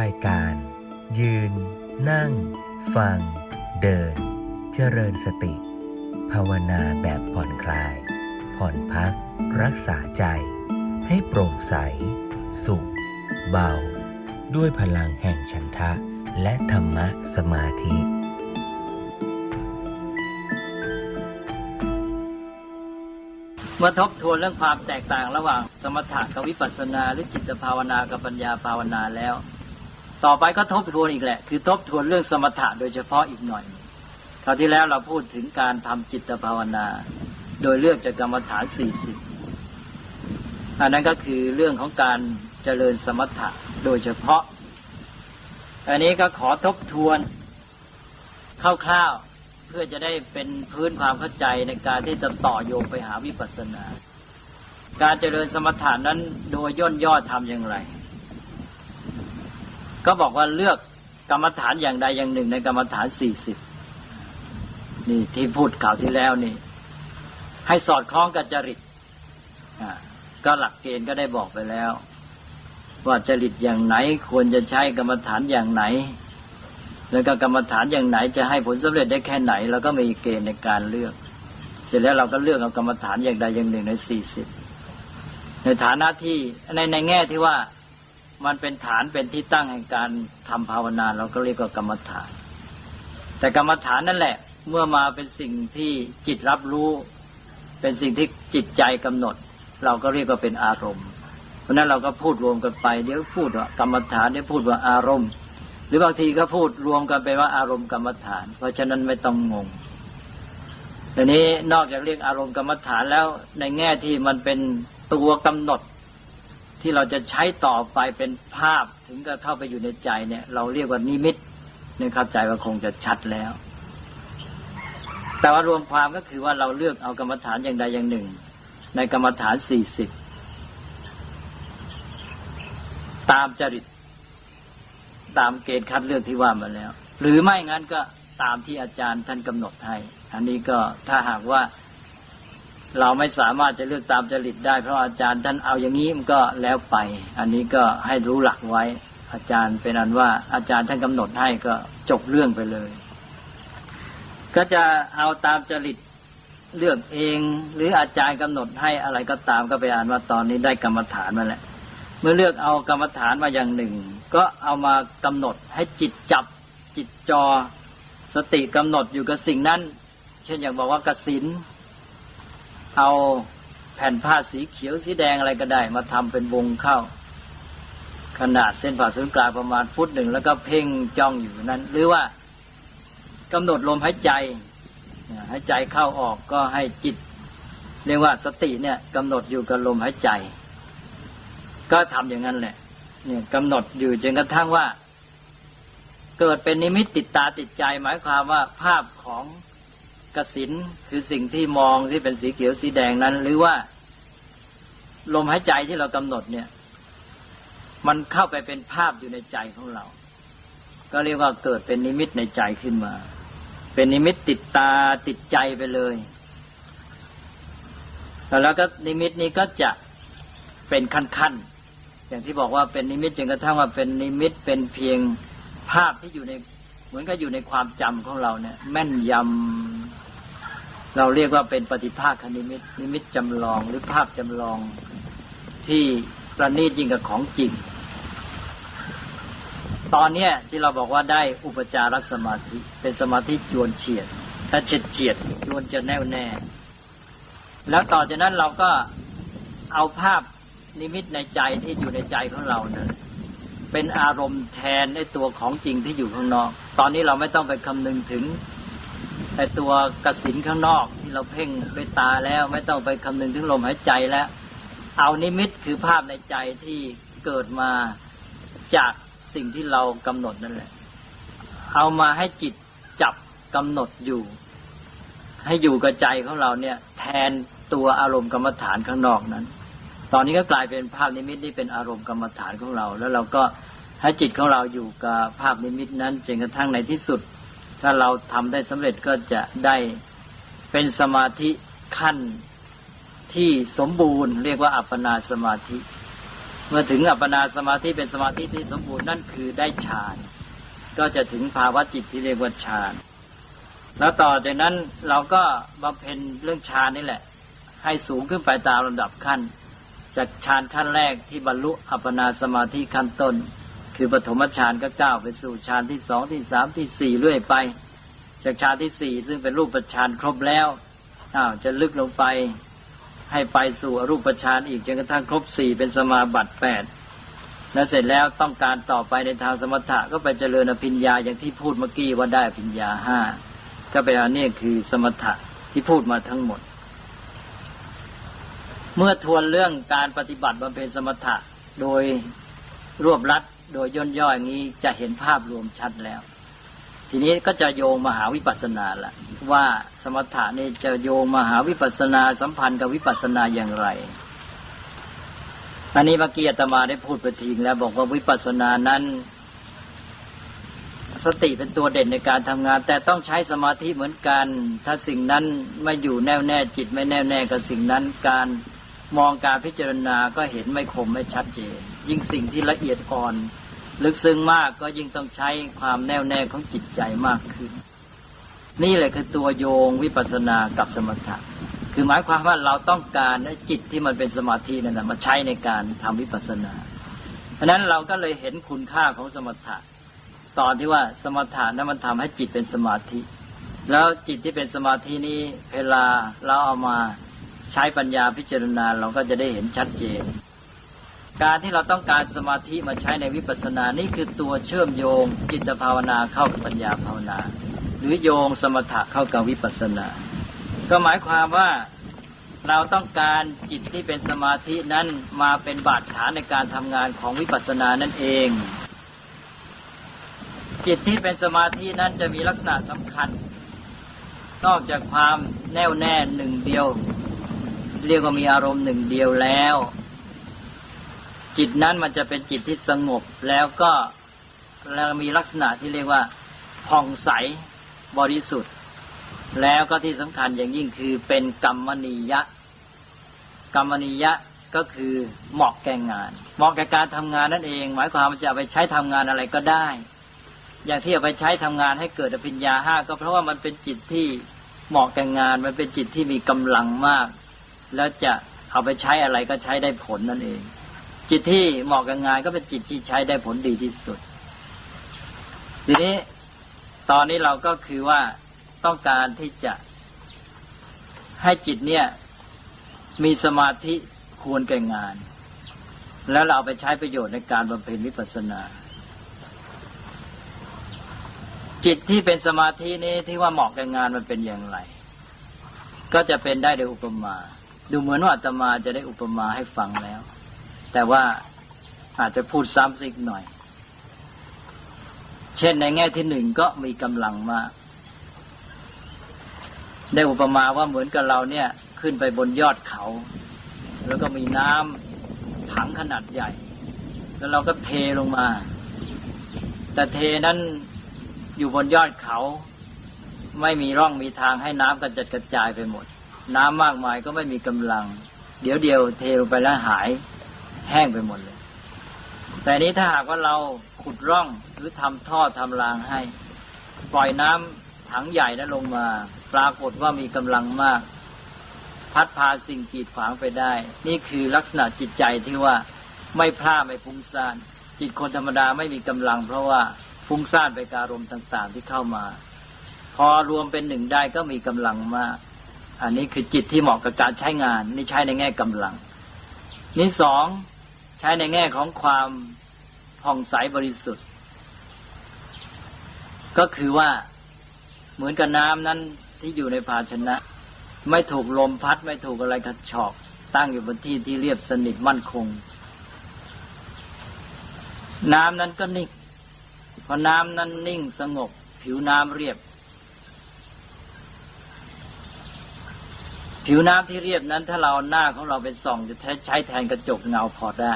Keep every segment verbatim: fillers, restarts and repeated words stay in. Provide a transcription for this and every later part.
รายการยืนนั่งฟังเดินเจริญสติภาวนาแบบผ่อนคลายผ่อนพักรักษาใจให้โปร่งใสสุขเบาด้วยพลังแห่งฉันทะและธรรมะสมาธิมาทบทวนเรื่องความแตกต่างระหว่างสมถะกับวิปัสสนาหรือจิตภาวนากับปัญญาภาวนาแล้วต่อไปก็ทบทวนอีกแหละคือทบทวนเรื่องสมถะโดยเฉพาะอีกหน่อยคราวที่แล้วเราพูดถึงการทำจิตภาวนาโดยเลือกจากกรรมฐานสี่สิบอันนั้นก็คือเรื่องของการเจริญสมถะโดยเฉพาะอันนี้ก็ขอทบทวนคร่าวๆเพื่อจะได้เป็นพื้นความเข้าใจในการที่จะต่อโยงไปหาวิปัสสนาการเจริญสมถะนั้นโดยย่นย่อทำอย่างไรก็บอกว่าเลือกกรรมฐานอย่างใดอย่างหนึ่งในกรรมฐานสี่สิบนี่ที่พูดข่าวที่แล้วนี่ให้สอดคล้องกับจริตก็หลักเกณฑ์ก็ได้บอกไปแล้วว่าจริตอย่างไหนควรจะใช้กรรมฐานอย่างไหนแล้วก็กรรมฐานอย่างไหนจะให้ผลสำเร็จได้แค่ไหนเราก็มีเกณฑ์ในการเลือกเสร็จแล้วเราก็เลือกเอากรรมฐานอย่างใดอย่างหนึ่งในสี่สิบในฐานะที่ในในแง่ที่ว่ามันเป็นฐานเป็นที่ตั้งแห่งการทำภาวนาเราก็เรียกว่ากรรมฐานแต่กรรมฐานนั่นแหละเมื่อมาเป็นสิ่งที่จิตรับรู้เป็นสิ่งที่จิตใจกำหนดเราก็เรียกว่าเป็นอารมณ์เพราะนั้นเราก็พูดรวมกันไปเดี๋ยวพูดว่ากรรมฐานเดี๋ยวพูดว่าอารมณ์หรือบางทีก็พูดรวมกันไปว่าอารมณ์กรรมฐานเพราะฉะนั้นไม่ต้องงงทีนี้นอกจากเรียกอารมณ์กรรมฐานแล้วในแง่ที่มันเป็นตัวกำหนดที่เราจะใช้ต่อไปเป็นภาพถึงจะเข้าไปอยู่ในใจเนี่ยเราเรียกว่านิมิตเนี่ยเข้าใจว่าคงจะชัดแล้วแต่ว่ารวมความก็คือว่าเราเลือกเอากรรมฐานอย่างใดอย่างหนึ่งในกรรมฐานสี่สิบตามจริตตามเกณฑ์คัดเลือกที่ว่ามาแล้วหรือไม่งั้นก็ตามที่อาจารย์ท่านกำหนดให้อันนี้ก็ถ้าหากว่าเราไม่สามารถจะเลือกตามจริตได้เพราะอาจารย์ท่านเอาอย่างนี้มันก็แล้วไปอันนี้ก็ให้รู้หลักไว้อาจารย์เป็นอันว่าอาจารย์ท่านกำหนดให้ก็จบเรื่องไปเลยก็จะเอาตามจริตเลือกเองหรืออาจารย์กำหนดให้อะไรก็ตามก็ไปอ่านว่าตอนนี้ได้กรรมฐานมาแล้วเมื่อเลือกเอากรรมฐานมาอย่างหนึ่งก็เอามากำหนดให้จิตจับจิตจอสติกำหนดอยู่กับสิ่งนั้นเช่นอย่างบอกว่ากสิณเอาแผ่นผ้าสีเขียวสีแดงอะไรก็ได้มาทำเป็นวงเข้าขนาดเส้นผ่าศูนย์กลางประมาณฟุตหนึ่งแล้วก็เพ่งจ้องอยู่นั้นหรือว่ากำหนดลมหายใจหายใจเข้าออกก็ให้จิตเรียกว่าสติเนี่ยกำหนดอยู่กับลมหายใจก็ทำอย่างนั้นแหละเนี่ยกำหนดอยู่จนกระทั่งว่าเกิดเป็นนิมิตติดตาติดใจหมายความว่าภาพของกสิณคือสิ่งที่มองที่เป็นสีเขียวสีแดงนั้นหรือว่าลมหายใจที่เรากำหนดเนี่ยมันเข้าไปเป็นภาพอยู่ในใจของเราก็เรียกว่าเกิดเป็นนิมิตในใจขึ้นมาเป็นนิมิตติดตาติดใจไปเลยแล้วก็นิมิตนี้ก็จะเป็นขั้นๆอย่างที่บอกว่าเป็นนิมิตจนกระทั่งว่าเป็นนิมิตเป็นเพียงภาพที่อยู่ในเหมือนกับอยู่ในความจำของเราเนี่ยแม่นยำเราเรียกว่าเป็นปฏิภาคนิมิตนิมิตจำลองหรือภาพจำลองที่ประณีตยิ่งกับของจริงตอนนี้ที่เราบอกว่าได้อุปจารสมาธิเป็นสมาธิจวนเฉียดถ้าเฉียดเฉียดจวนจะแน่วแน่แล้วต่อจากนั้นเราก็เอาภาพนิมิตในใจที่อยู่ในใจของเราเนี่ยเป็นอารมณ์แทนในตัวของจริงที่อยู่ข้างนอกตอนนี้เราไม่ต้องไปคำนึงถึงในตัวกสิณข้างนอกที่เราเพ่งด้วยตาแล้วไม่ต้องไปคำนึงถึงลมหายใจแล้วเอานิมิตคือภาพในใจที่เกิดมาจากสิ่งที่เรากำหนดนั่นแหละเอามาให้จิตจับกำหนดอยู่ให้อยู่กับใจของเราเนี่ยแทนตัวอารมณ์กรรมฐานข้างนอกนั้นตอนนี้ก็กลายเป็นภาพนิมิตนี่เป็นอารมณ์กรรมฐานของเราแล้วเราก็ให้จิตของเราอยู่กับภาพนิมิตนั้นจนกระทั่งในที่สุดถ้าเราทำได้สำเร็จก็จะได้เป็นสมาธิขั้นที่สมบูรณ์เรียกว่าอัปปนาสมาธิ เมื่อถึงอัปปนาสมาธิเป็นสมาธิที่สมบูรณ์นั่นคือได้ฌานก็จะถึงภาวะจิตที่เรียกว่าฌานแล้วต่อจากนั้นเราก็บำเพ็ญเรื่องฌานนี่แหละให้สูงขึ้นไปตามลำดับขั้นจากฌานขั้นแรกที่บรรลุอัปปนาสมาธิขั้นต้นคือปฐมฌานก็ก้าวไปสู่ฌานที่สองที่สามที่สี่เรื่อยไปจากฌานที่สี่ซึ่งเป็นรูปฌานครบแล้วอ้าวจะลึกลงไปให้ไปสู่อรูปฌานอีกจนกระทั่งครบสี่เป็นสมาบัติแปดและเสร็จแล้วต้องการต่อไปในทางสมถะก็ไปเจริญอภิญญาอย่างที่พูดเมื่อกี้ว่าได้อภิญญาห้าก็เป็นอันนี้คือสมถะที่พูดมาทั้งหมดเมื่อทวนเรื่องการปฏิบัติบำเพ็ญสมถะโดยรวบรัดโดยย่นย่ออย่างนี้จะเห็นภาพรวมชัดแล้วทีนี้ก็จะโยงมาหาวิปัสสนาละว่าสมถะนี่จะโยงมาหาวิปัสสนาสัมพันธ์กับวิปัสสนาอย่างไรอันนี้เมื่อกี้อาตมาได้พูดไปทีแล้วบอกว่าวิปัสสนานั้นสติเป็นตัวเด่นในการทำงานแต่ต้องใช้สมาธิเหมือนกันถ้าสิ่งนั้นไม่อยู่แน่วแน่จิตไม่แน่วแน่กับสิ่งนั้นการมองการพิจารณาก็เห็นไม่คมไม่ชัดเจนยิ่งสิ่งที่ละเอียดอ่อนลึกซึ้งมากก็ยิ่งต้องใช้ความแน่วแน่ของจิตใจมากขึ้นนี่แหละคือตัวโยงวิปัสสนากับสมถะคือหมายความว่าเราต้องการให้จิตที่มันเป็นสมาธินั่นนะมาใช้ในการทำวิปัสสนาเพราะนั้นเราก็เลยเห็นคุณค่าของสมถะตอนที่ว่าสมถะนั้นมันทำให้จิตเป็นสมาธิแล้วจิตที่เป็นสมาธินี้เวลาเราเอามาใช้ปัญญาพิจารณาเราก็จะได้เห็นชัดเจนการที่เราต้องการสมาธิมาใช้ในวิปัสสนานี่คือตัวเชื่อมโยงจิตภาวนาเข้ากับปัญญาภาวนาหรือโยงสมถะเข้ากับวิปัสสนาก็หมายความว่าเราต้องการจิตที่เป็นสมาธินั้นมาเป็นบาดฐานในการทำงานของวิปัสสนานั่นเองจิตที่เป็นสมาธินั้นจะมีลักษณะสำคัญนอกจากความแน่วแน่หนึ่งเดียวเรียกว่ามีอารมณ์หนึ่งเดียวแล้วจิตนั้นมันจะเป็นจิตที่สงบแล้วก็แล้วมีลักษณะที่เรียกว่าผ่องใสบริสุทธิ์แล้วก็ที่สำคัญอย่างยิ่งคือเป็นกรรมนิยะกรรมนิยะก็คือเหมาะแก่งานเหมาะแก่การทำงานนั่นเองหมายความว่าจะเอาไปใช้ทำงานอะไรก็ได้อย่างที่เอาไปใช้ทำงานให้เกิดอภิญญาห้าก็เพราะว่ามันเป็นจิตที่เหมาะแก่งานมันเป็นจิตที่มีกำลังมากแล้วจะเอาไปใช้อะไรก็ใช้ได้ผลนั่นเองจิตที่เหมาะกับงานก็เป็นจิตที่ใช้ได้ผลดีที่สุดทีนี้ตอนนี้เราก็คือว่าต้องการที่จะให้จิตเนี่ยมีสมาธิควรแก่งานแล้วเราเอาไปใช้ประโยชน์ในการบำเพ็ญวิปัสสนาจิตที่เป็นสมาธินี้ที่ว่าเหมาะกับงานมันเป็นอย่างไรก็จะเป็นได้โดยอุปมาดูเหมือนว่าอาตมาจะได้อุปมาให้ฟังแล้วแต่ว่าอาจจะพูดซ้ำอีกหน่อยเช่นในแง่ที่หนึ่งก็มีกำลังมากได้อุปมาว่าเหมือนกับเราเนี่ยขึ้นไปบนยอดเขาแล้วก็มีน้ำถังขนาดใหญ่แล้วเราก็เทลงมาแต่เทนั้นอยู่บนยอดเขาไม่มีร่องมีทางให้น้ำกระจัดกระจายไปหมดน้ำมากมายก็ไม่มีกำลังเดี๋ยวเดียวเทลงไปแล้วหายแห้งไปหมดเลยแต่นี้ถ้าหากว่าเราขุดร่องหรือทำท่อทำรางให้ปล่อยน้ำถังใหญ่นั้นลงมาปรากฏว่ามีกำลังมากพัดพาสิ่งกีดขวางไปได้นี่คือลักษณะจิตใจที่ว่าไม่พร่าไม่ฟุ้งซ่านจิตคนธรรมดาไม่มีกำลังเพราะว่าฟุ้งซ่านไปกับอารมณ์ต่างๆที่เข้ามาพอรวมเป็นหนึ่งได้ก็มีกำลังมากอันนี้คือจิตที่เหมาะกับการใช้งานนี่ใช้ในแง่กำลังนี่สองใช้ในแง่ของความผ่องใสบริสุทธิ์ก็คือว่าเหมือนกับน้ำนั้นที่อยู่ในภาชนะไม่ถูกลมพัดไม่ถูกอะไรกระชอกตั้งอยู่บนที่ที่เรียบสนิทมั่นคงน้ำนั้นก็นิ่งพอน้ำนั้นนิ่งสงบผิวน้ำเรียบผิวน้ำที่เรียบนั้นถ้าเราหน้าของเราไปส่องจะใช้แทนกระจกเงาพอได้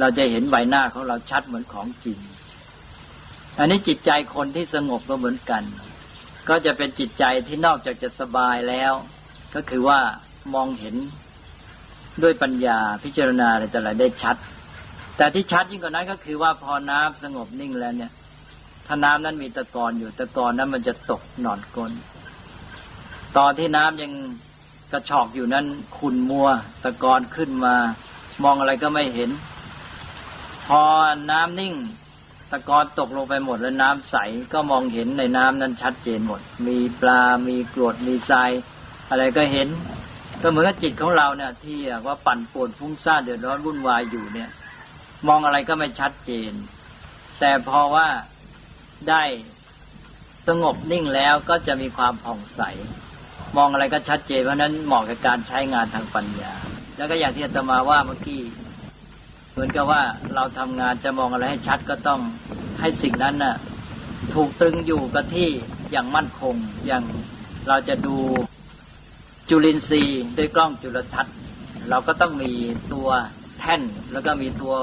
เราจะเห็นใบหน้าของเราชัดเหมือนของจริงอันนี้จิตใจคนที่สงบก็เหมือนกันก็จะเป็นจิตใจที่นอกจากจะสบายแล้วก็คือว่ามองเห็นด้วยปัญญาพิจารณาอะไรต่ออะไรได้ชัด แต่ที่ชัดยิ่งกว่านั้นก็คือว่าพอน้ำสงบนิ่งแล้วเนี่ยถ้าน้ำนั้นมีตะกอนอยู่ตะกอนนั้นมันจะตกหนอนก้นตอนที่น้ำยังกระชอกอยู่นั้นขุ่นมัวตะกอนขึ้นมามองอะไรก็ไม่เห็นพอน้ำนิ่งตะกอนตกลงไปหมดแล้วน้ำใสก็มองเห็นในน้ำนั้นชัดเจนหมดมีปลามีกรวดมีทรายอะไรก็เห็นก็เหมือนกับจิตของเราเนี่ยที่ว่าปั่นป่วนฟุ้งซ่านเดือดร้อนวุ่นวายอยู่เนี่ยมองอะไรก็ไม่ชัดเจนแต่พอว่าได้สงบนิ่งแล้วก็จะมีความผ่องใสมองอะไรก็ชัดเจนเพราะนั้นเหมาะกับการใช้งานทางปัญญาแล้วก็อย่างที่อาตมาว่าเมื่อกี้เหมือนกับว่าเราทำงานจะมองอะไรให้ชัดก็ต้องให้สิ่งนั้นน่ะถูกตรึงอยู่กับที่อย่างมั่นคงอย่างเราจะดูจุลินทรีย์ด้วยกล้องจุลทรรศน์เราก็ต้องมีตัวแท่นแล้วก็มีตัว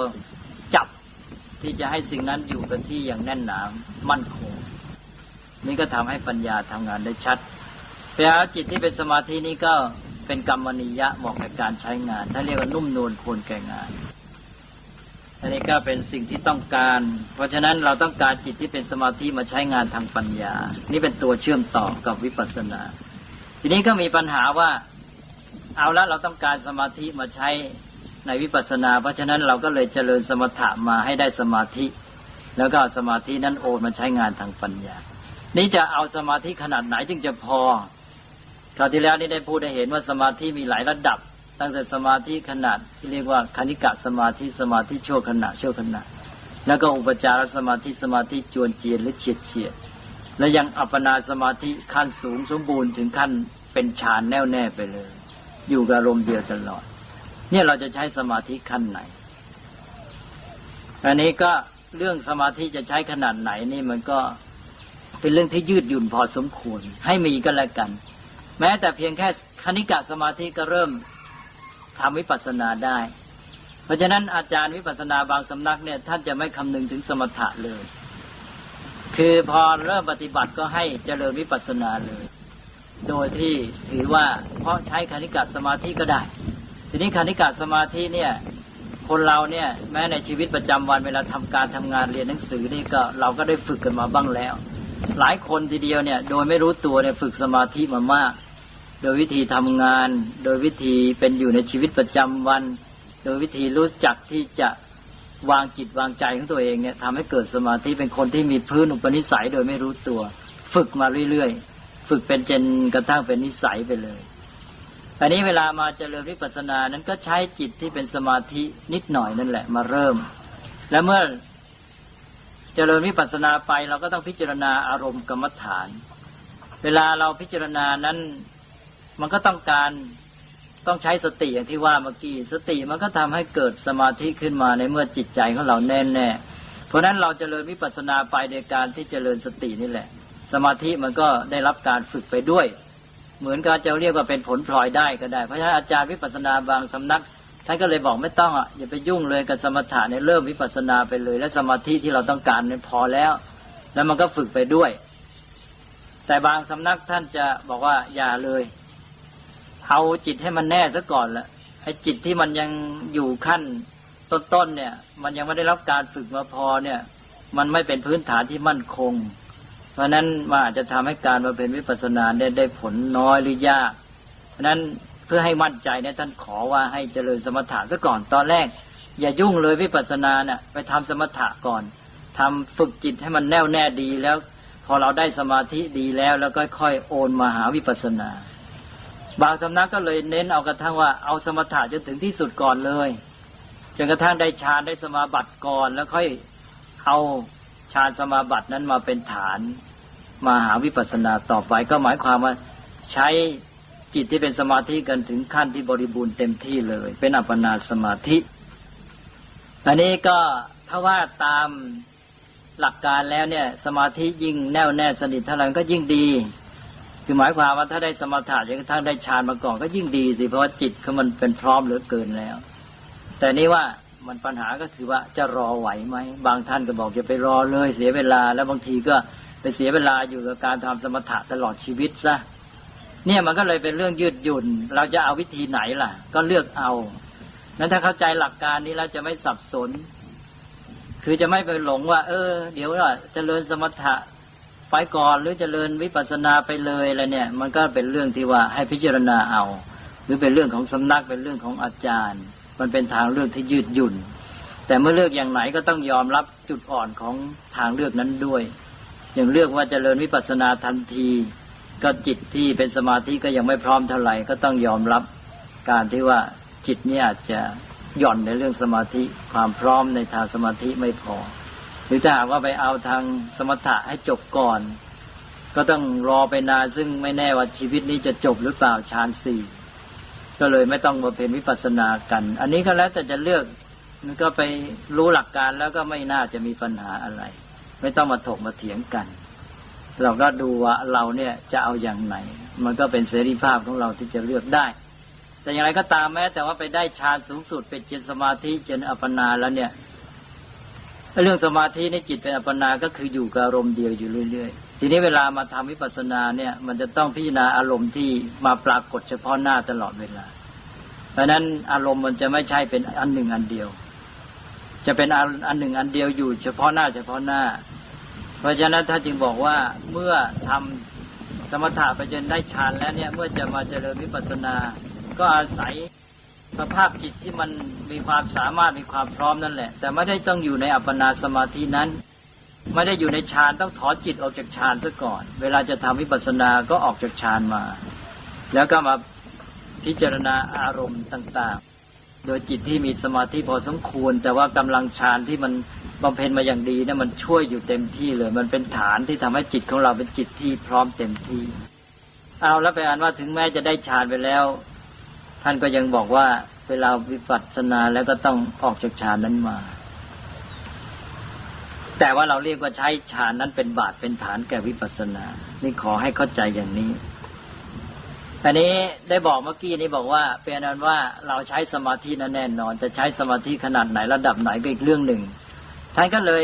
จับที่จะให้สิ่งนั้นอยู่กับที่อย่างแน่นหนามั่นคงนี่ก็ทำให้ปัญญาทำงานได้ชัดเพราะฉะนั้นจิตที่เป็นสมาธินี้ก็เป็นกรรมนิยะเหมาะกับการใช้งานถ้าเรียกว่านุ่มนวลควรแก่งานอันนี้ก็เป็นสิ่งที่ต้องการเพราะฉะนั้นเราต้องการจิตที่เป็นสมาธิมาใช้งานทางปัญญานี่เป็นตัวเชื่อมต่อกับวิปัสสนาทีนี้ก็มีปัญหาว่าเอาละเราต้องการสมาธิมาใช้ในวิปัสสนาเพราะฉะนั้นเราก็เลยเจริญสมถะมาให้ได้สมาธิแล้วก็สมาธินั้นโอนมาใช้งานทางปัญญานี่จะเอาสมาธิขนาดไหนจึงจะพอคราวที่แล้วนี่ได้พูดได้เห็นว่าสมาธิมีหลายระดับตั้งแต่สมาธิขนาดที่เรียกว่าคณิกะสมาธิสมาธิชั่วขณะชั่วขณะแล้วก็อุปจารสมาธิสมาธิจวนเจียนหรือเฉียดเฉียดและยังอัปปนาสมาธิขั้นสูงสมบูรณ์ถึงขั้นเป็นฌานแน่วแน่ไปเลยอยู่กับลมเดียวตลอดเนี่ยเราจะใช้สมาธิขั้นไหนอันนี้ก็เรื่องสมาธิจะใช้ขนาดไหนนี่มันก็เป็นเรื่องที่ยืดหยุ่นพอสมควรให้มีก็แล้วกันแม้แต่เพียงแค่คณิกะสมาธิก็เริ่มทำวิปัสสนาได้เพราะฉะนั้นอาจารย์วิปัสสนาบางสำนักเนี่ยท่านจะไม่คำนึงถึงสมถะเลยคือพอเริ่มปฏิบัติก็ให้เจริญวิปัสสนาเลยโดยที่ถือว่าเพราะใช้คณิกะสมาธิก็ได้ทีนี้คณิกะสมาธิเนี่ยคนเราเนี่ยแม้ในชีวิตประจำวันเวลาทำการทำงานเรียนหนังสือนี่ก็เราก็ได้ฝึกกันมาบ้างแล้วหลายคนทีเดียวเนี่ยโดยไม่รู้ตัวเนี่ยฝึกสมาธิมามากโดยวิธีทำงานโดยวิธีเป็นอยู่ในชีวิตประจำวันโดยวิธีรู้จักที่จะวางจิตวางใจของตัวเองเนี่ยทำให้เกิดสมาธิเป็นคนที่มีพื้นอุปนิสัยโดยไม่รู้ตัวฝึกมาเรื่อยๆฝึกเป็นจนกระทั่งเป็นนิสัยไปเลยอันนี้เวลามาเจริญวิปัสสนานั้นก็ใช้จิตที่เป็นสมาธินิดหน่อยนั่นแหละมาเริ่มและเมื่อเจริญวิปัสสนาไปเราก็ต้องพิจารณาอารมณ์กรรมฐานเวลาเราพิจารณานั้นมันก็ต้องการต้องใช้สติอย่างที่ว่าเมื่อกี้สติมันก็ทำให้เกิดสมาธิขึ้นมาในเมื่อจิตใจของเราแน่แน่เพราะนั้นเราเจริญวิปัสสนาไปในการที่เจริญสตินี่แหละสมาธิมันก็ได้รับการฝึกไปด้วยเหมือนกับจะเรียกว่าเป็นผลพลอยได้ก็ได้เพราะฉะนั้นอาจารย์วิปัสสนาบางสำนักท่านก็เลยบอกไม่ต้องอ่ะอย่าไปยุ่งเลยกับสมถะเนี่ยเริ่มวิปัสสนาไปเลยและสมาธิที่เราต้องการเนี่ยพอแล้วแล้วมันก็ฝึกไปด้วยแต่บางสำนักท่านจะบอกว่าอย่าเลยเอาจิตให้มันแน่ซะก่อนละไอ้จิตที่มันยังอยู่ขั้นต้นๆเนี่ยมันยังไม่ได้รับการฝึกมาพอเนี่ยมันไม่เป็นพื้นฐานที่มั่นคงเพราะนั้นมันอาจจะทำให้การมาเป็นวิปัสสนาได้ได้ผลน้อยหรือยากเพราะนั้นเพื่อให้มั่นใจเนี่ยท่านขอว่าให้เจริญสมถะซะก่อนตอนแรกอย่ายุ่งเลยวิปัสสนาเนี่ยไปทำสมถะก่อนทำฝึกจิตให้มันแน่วแน่ดีแล้วพอเราได้สมาธิดีแล้วแล้วก็ค่อยโอนมาหาวิปัสสนาบางสำนักก็เลยเน้นเอากระทั่งว่าเอาสมถะจนถึงที่สุดก่อนเลยจนกระทั่งได้ฌานได้สมาบัติก่อนแล้วค่อยเอาฌานสมาบัตินั้นมาเป็นฐานมาหาวิปัสสนาต่อไปก็หมายความว่าใช้จิตที่เป็นสมาธิกันถึงขั้นที่บริบูรณ์เต็มที่เลยเป็นอัปปนาสมาธิอันนี้ก็ถ้าว่าตามหลักการแล้วเนี่ยสมาธิยิ่งแน่วแน่สนิทเท่าไหร่ก็ยิ่งดีคือหมายความว่าถ้าได้สมถะอย่างทั้งได้ฌานมาก่อนก็ยิ่งดีสิเพราะว่าจิตเขามันเป็นพร้อมเหลือเกินแล้วแต่นี่ว่ามันปัญหาก็คือว่าจะรอไหวไหมบางท่านก็บอกอย่าไปรอเลยเสียเวลาแล้วบางทีก็ไปเสียเวลาอยู่กับการทำสมถะตลอดชีวิตซะเนี่ยมันก็เลยเป็นเรื่องยืดหยุ่นเราจะเอาวิธีไหนล่ะก็เลือกเอานั้นถ้าเข้าใจหลักการนี้แล้วจะไม่สับสน คือจะไม่ไปหลงว่าเออเดี๋ยวเราเจริญสมถะไปก่อนหรือเจริญวิปัสสนาไปเลยอะไรเนี่ยมันก็เป็นเรื่องที่ว่าให้พิจารณาเอาหรือเป็นเรื่องของสำนักเป็นเรื่องของอาจารย์มันเป็นทางเลือกที่ยืดหยุ่นแต่เมื่อเลือกอย่างไหนก็ต้องยอมรับจุดอ่อนของทางเลือกนั้นด้วยอย่างเลือกว่าเจริญวิปัสสนาทันทีก็จิตที่เป็นสมาธิก็ยังไม่พร้อมเท่าไหร่ก็ต้องยอมรับการที่ว่าจิตเนี่ยอาจจะหย่อนในเรื่องสมาธิความพร้อมในทางสมาธิไม่พอหรือถ้าหากว่าไปเอาทางสมถะให้จบก่อนก็ต้องรอไปนานซึ่งไม่แน่ว่าชีวิตนี้จะจบหรือเปล่าฌานสี่ก็เลยไม่ต้องมาเพ็ญวิปัสสนากันอันนี้ก็แล้วแต่จะเลือกมันก็ไปรู้หลักการแล้วก็ไม่น่าจะมีปัญหาอะไรไม่ต้องมาถกมาเถียงกันเราก็ดูว่าเราเนี่ยจะเอาอย่างไหนมันก็เป็นเสรีภาพของเราที่จะเลือกได้แต่อย่างไรก็ตามแม้แต่ว่าไปได้ฌานสูงสุดเป็นจิตสมาธิเจนอัปปนาแล้วเนี่ยเรื่องสมาธิในจิตเป็นอัปปนาก็คืออยู่กับอารมณ์เดียวอยู่เรื่อยๆทีนี้เวลามาทำวิปัสสนาเนี่ยมันจะต้องพิจารณาอารมณ์ที่มาปรากฏเฉพาะหน้าตลอดเวลาเพราะฉะนั้นอารมณ์มันจะไม่ใช่เป็นอันหนึ่งอันเดียวจะเป็นอันหนึ่งอันเดียวอยู่เฉพาะหน้าเฉพาะหน้าเพราะฉะนั้นท่านจึงบอกว่าเมื่อทำสมถะไปจนได้ฌานแล้วเนี่ยเมื่อจะมาเจริญวิปัสสนาก็อาศัยสภาพจิตที่มันมีความสามารถมีความพร้อมนั่นแหละแต่ไม่ได้ต้องอยู่ในอัปปนาสมาธินั้นไม่ได้อยู่ในฌานต้องถอนจิตออกจากฌานซะก่อนเวลาจะทำวิปัสสนาก็ออกจากฌานมาแล้วก็มาพิจารณาอารมณ์ต่างๆโดยจิตที่มีสมาธิพอสมควรแต่ว่ากำลังฌานที่มันบำเพ็ญมาอย่างดีเนี่ยมันช่วยอยู่เต็มที่เลยมันเป็นฐานที่ทำให้จิตของเราเป็นจิตที่พร้อมเต็มที่เอาแล้วไปอ่านว่าถึงแม้จะได้ฌานไปแล้วท่านก็ยังบอกว่าเวลาวิปัสสนาแล้วก็ต้องออกจากฌานนั้นมาแต่ว่าเราเรียกว่าใช้ฌานนั้นเป็นบาทเป็นฐานแก่วิปัสสนานี่ขอให้เข้าใจอย่างนี้อันนี้ได้บอกเมื่อกี้นี้บอกว่าเป็นนั้นว่าเราใช้สมาธินั้นแน่นอนจะใช้สมาธิขนาดไหนระดับไหนก็อีกเรื่องหนึ่งท่านก็เลย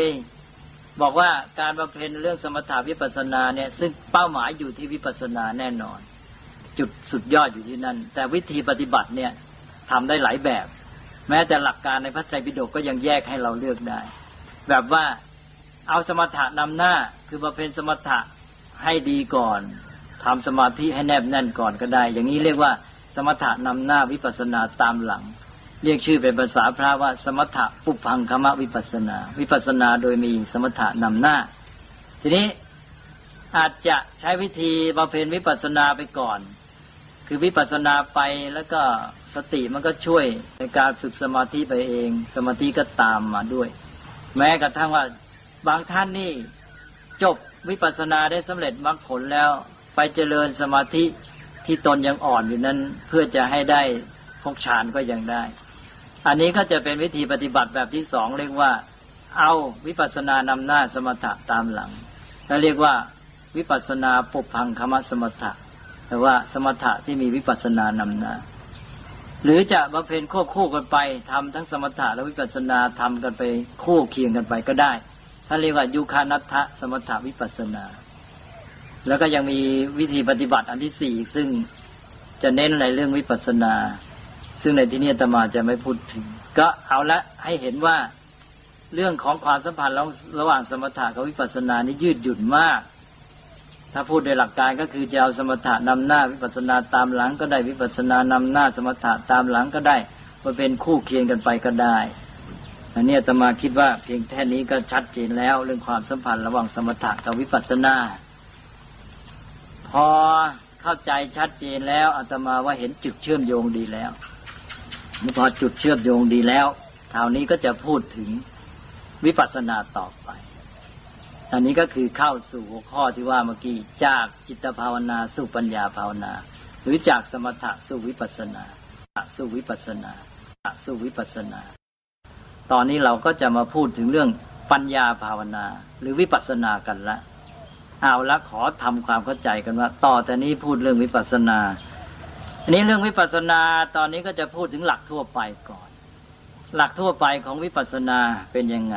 บอกว่าการบำเพ็ญเรื่องสมถะวิปัสสนาเนี่ยซึ่งเป้าหมายอยู่ที่วิปัสสนาแน่นอนจุดสุดยอดอยู่ที่นั่นแต่วิธีปฏิบัติเนี่ยทำได้หลายแบบแม้แต่หลักการในพระไตรปิฎกก็ยังแยกให้เราเลือกได้แบบว่าเอาสมถะนำหน้าคือประเพณสมถะให้ดีก่อนทำสมาธิให้แนบแน่นก่อนก็ได้อย่างนี้เรียกว่าสมถะนำหน้าวิปัสสนาตามหลังเรียกชื่อเป็นภาษาพระว่าสมถะปุพพังคมวิปัสสนาวิปัสสนาโดยมีสมถะนำหน้าทีนี้อาจจะใช้วิธีประเพณวิปัสสนาไปก่อนคือวิปัสสนาไปแล้วก็สติมันก็ช่วยในการฝึกสมาธิไปเองสมาธิก็ตามมาด้วยแม้กระทั่งว่าบางท่านนี่จบวิปัสสนาได้สำเร็จมรรคผลแล้วไปเจริญสมาธิที่ตนยังอ่อนอยู่นั้นเพื่อจะให้ได้พกฌานก็ยังได้อันนี้ก็จะเป็นวิธีปฏิบัติแบบที่สองเรียกว่าเอาวิปัสสนานำหน้าสมถะตามหลังและเรียกว่าวิปัสสนาปุพพังคมสมถะแต่ว่าสมถะที่มีวิปัสสนานำหน้าหรือจะบำเพ็ญควบคู่กันไปทำทั้งสมถะและวิปัสสนาทำกันไปคู่เคียงกันไปก็ได้ท่านเรียกว่ายุคานัตถะสมถะวิปัสสนาแล้วก็ยังมีวิธีปฏิบัติอันที่สี่ซึ่งจะเน้นในเรื่องวิปัสสนาซึ่งในที่นี้อาตมาจะไม่พูดถึงก็เอาละให้เห็นว่าเรื่องของความสัมพันธ์ระหว่างสมถะกับวิปัสสนานี้ยืดหยุ่นมากถ้าพูดโดยหลักการก็คือจะเอาสมถะนำหน้าวิปัสสนาตามหลังก็ได้วิปัสสนานำหน้าสมถะตามหลังก็ได้มาเป็นคู่เคียงกันไปก็ได้อันนี้อาตมาคิดว่าเพียงแค่นี้ก็ชัดเจนแล้วเรื่องความสัมพันธ์ระหว่างสมถะกับวิปัสสนาพอเข้าใจชัดเจนแล้วอาตมาว่าเห็นจุดเชื่อมโยงดีแล้วพอจุดเชื่อมโยงดีแล้วคราวนี้ก็จะพูดถึงวิปัสสนาต่อไปอันนี้ก็คือเข้าสู่หัวข้อที่ว่าเมื่อกี้จากจิตภาวนาสู่ปัญญาภาวนาหรือจากสมถะสู่วิปัสสนาสู่วิปัสสนาสู่วิปัสสนาตอนนี้เราก็จะมาพูดถึงเรื่องปัญญาภาวนาหรือวิปัสสนากันละเอาละขอทำความเข้าใจกันว่าต่อแต่นี้พูดเรื่องวิปัสสนาอันนี้เรื่องวิปัสสนาตอนนี้ก็จะพูดถึงหลักทั่วไปก่อนหลักทั่วไปของวิปัสสนาเป็นยังไง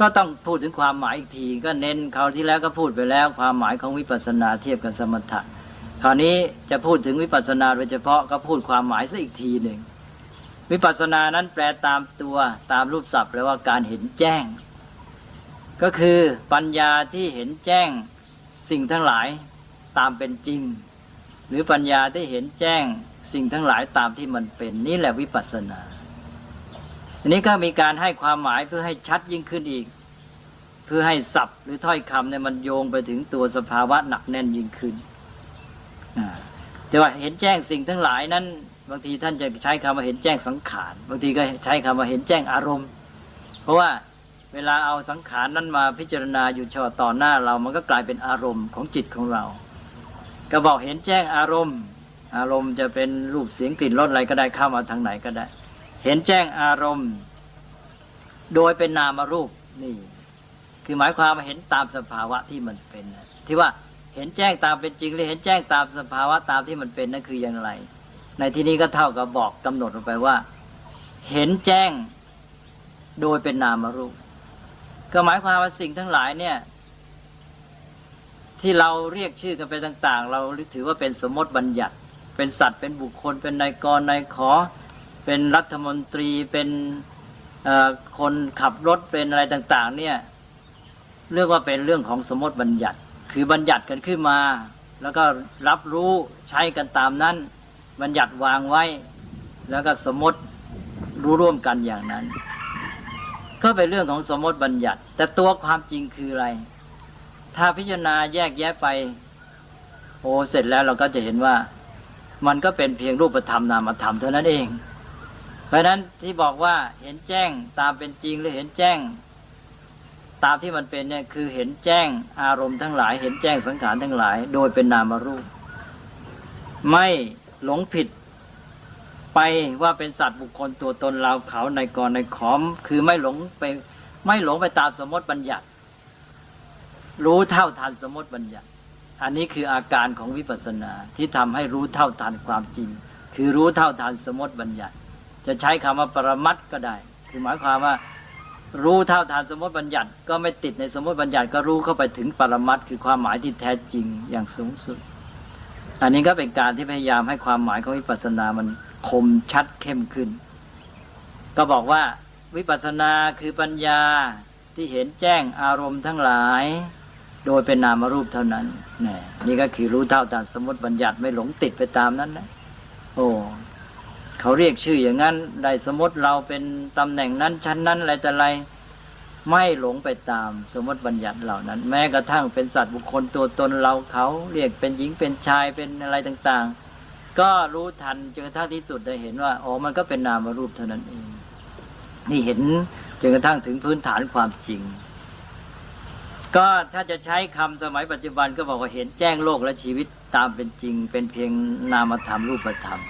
ก็ต้องพูดถึงความหมายอีกทีก็เน้นคราวที่แล้วก็พูดไปแล้วความหมายของวิปัสสนาเทียบกับสมถะคราวนี้จะพูดถึงวิปัสสนาโดยเฉพาะก็พูดความหมายซะอีกทีหนึ่ง วิปัสสนานั้นแปลตามตัวตามรูปศัพท์แปลว่าการเห็นแจ้งก็คือปัญญาที่เห็นแจ้งสิ่งทั้งหลายตามเป็นจริงหรือปัญญาที่เห็นแจ้งสิ่งทั้งหลายตามที่มันเป็นนี่แหละวิปัสสนาอันนี้ก็มีการให้ความหมายเพื่อให้ชัดยิ่งขึ้นอีกเพื่อให้ศัพท์หรือถ้อยคำเนี่ยมันโยงไปถึงตัวสภาวะหนักแน่นยิ่งขึ้นแต่ว่าเห็นแจ้งสิ่งทั้งหลายนั้นบางทีท่านจะใช้คำว่าเห็นแจ้งสังขารบางทีก็ใช้คำว่าเห็นแจ้งอารมณ์เพราะว่าเวลาเอาสังขารนั้นมาพิจารณาอยู่เฉพาะต่อหน้าเรามันก็กลายเป็นอารมณ์ของจิตของเราก็บอกเห็นแจ้งอารมณ์อารมณ์จะเป็นรูปเสียงกลิ่นรสอะไรก็ได้เข้ามาทางไหนก็ได้เห็นแจ้งอารมณ์โดยเป็นนามรูปนี่คือหมายความว่าเห็นตามสภาวะที่มันเป็นที่ว่าเห็นแจ้งตามเป็นจริงหรือเห็นแจ้งตามสภาวะตามที่มันเป็นนั่นคืออย่างไรในที่นี้ก็เท่ากับบอกกำหนดลงไปว่าเห็นแจ้งโดยเป็นนามรูปก็หมายความว่าสิ่งทั้งหลายเนี่ยที่เราเรียกชื่อกันไปต่างๆเราถือว่าเป็นสมมติบัญญัติเป็นสัตว์เป็นบุคคลเป็นนายกรนายขอเป็นรัฐมนตรีเป็นคนขับรถเป็นอะไรต่างๆเนี่ยเรียกว่าเป็นเรื่องของสมมติบัญญัติคือบัญญัติกันขึ้นมาแล้วก็รับรู้ใช้กันตามนั้นบัญญัติวางไว้แล้วก็สมมติรู้ร่วมกันอย่างนั้นก็เป็นเรื่องของสมมติบัญญัติแต่ตัวความจริงคืออะไรถ้าพิจารณาแยกแยะไปโอ้เสร็จแล้วเราก็จะเห็นว่ามันก็เป็นเพียงรูปธรรมนามธรรมเท่านั้นเองเพราะฉะนั้นที่บอกว่าเห็นแจ้งตามเป็นจริงหรือเห็นแจ้งตามที่มันเป็นเนี่ยคือเห็นแจ้งอารมณ์ทั้งหลายเห็นแจ้งสังขารทั้งหลายโดยเป็นนามรูปไม่หลงผิดไปว่าเป็นสัตว์บุคคลตัวตนเราเขาในกรในขอมคือไม่หลงไปไม่หลงไปตามสมมติบัญญัติรู้เท่าทันสมมติบัญญัติอันนี้คืออาการของวิปัสสนาที่ทำให้รู้เท่าทันความจริงคือรู้เท่าทันสมมติบัญญัติจะใช้คำว่าปรมัตถ์ก็ได้คือหมายความว่ารู้เท่าทันสมมติบัญญัติก็ไม่ติดในสมมติบัญญัติก็รู้เข้าไปถึงปรมัตถ์คือความหมายที่แท้จริงอย่างสูงสุดอันนี้ก็เป็นการที่พยายามให้ความหมายของวิปัสสนามันคมชัดเข้มขึ้นก็บอกว่าวิปัสสนาคือปัญญาที่เห็นแจ้งอารมณ์ทั้งหลายโดยเป็นนามรูปเท่านั้นนี่ก็คือรู้เท่าทันสมมติบัญญัติไม่หลงติดไปตามนั้นนะโอ้เขาเรียกชื่ออย่างนั้นได้สมมติเราเป็นตำแหน่งนั้นชั้นนั้นอะไรแต่ไรไม่หลงไปตามสมมติบัญญัติเหล่านั้นแม้กระทั่งเป็นสัตว์บุคคลตัวตนเราเขาเรียกเป็นหญิงเป็นชายเป็นอะไรต่างๆก็รู้ทันจนกระทั่งที่สุดได้เห็นว่าอ๋อมันก็เป็นนามรูปเท่านั้นเองนี่เห็นจนกระทั่งถึงพื้นฐานความจริงก็ถ้าจะใช้คำสมัยปัจจุบันก็บอกว่าเห็นแจ้งโลกและชีวิตตามเป็นจริงเป็นเพียงนามธรรมรูปธรรม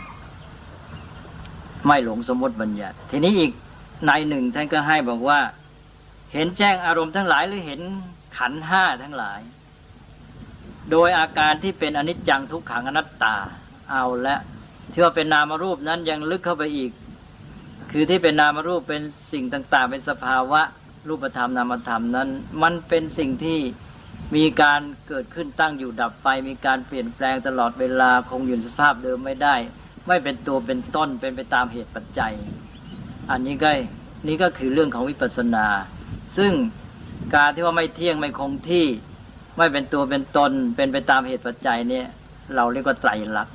ไม่หลงสมมติบัญญัติทีนี้อีกในหนึ่งท่านก็ให้บอกว่าเห็นแจ้งอารมณ์ทั้งหลายหรือเห็นขันธ์ห้าทั้งหลายโดยอาการที่เป็นอนิจจังทุกขังอนัตตาเอาละที่ว่าเป็นนามรูปนั้นยังลึกเข้าไปอีกคือที่เป็นนามรูปเป็นสิ่งต่างๆเป็นสภาวะรูปธรรมนามธรรมนั้นมันเป็นสิ่งที่มีการเกิดขึ้นตั้งอยู่ดับไปมีการเปลี่ยนแปลงตลอดเวลาคงอยู่ในสภาพเดิมไม่ได้ไม่เป็นตัวเป็นต้นเป็นไปตามเหตุปัจจัยอันนี้ก็นี่ก็คือเรื่องของวิปัสสนาซึ่งการที่ว่าไม่เที่ยงไม่คงที่ไม่เป็นตัวเป็นตนเป็นไปตามเหตุปัจจัยเนี่ยเราเรียกว่าไตรลักษณ์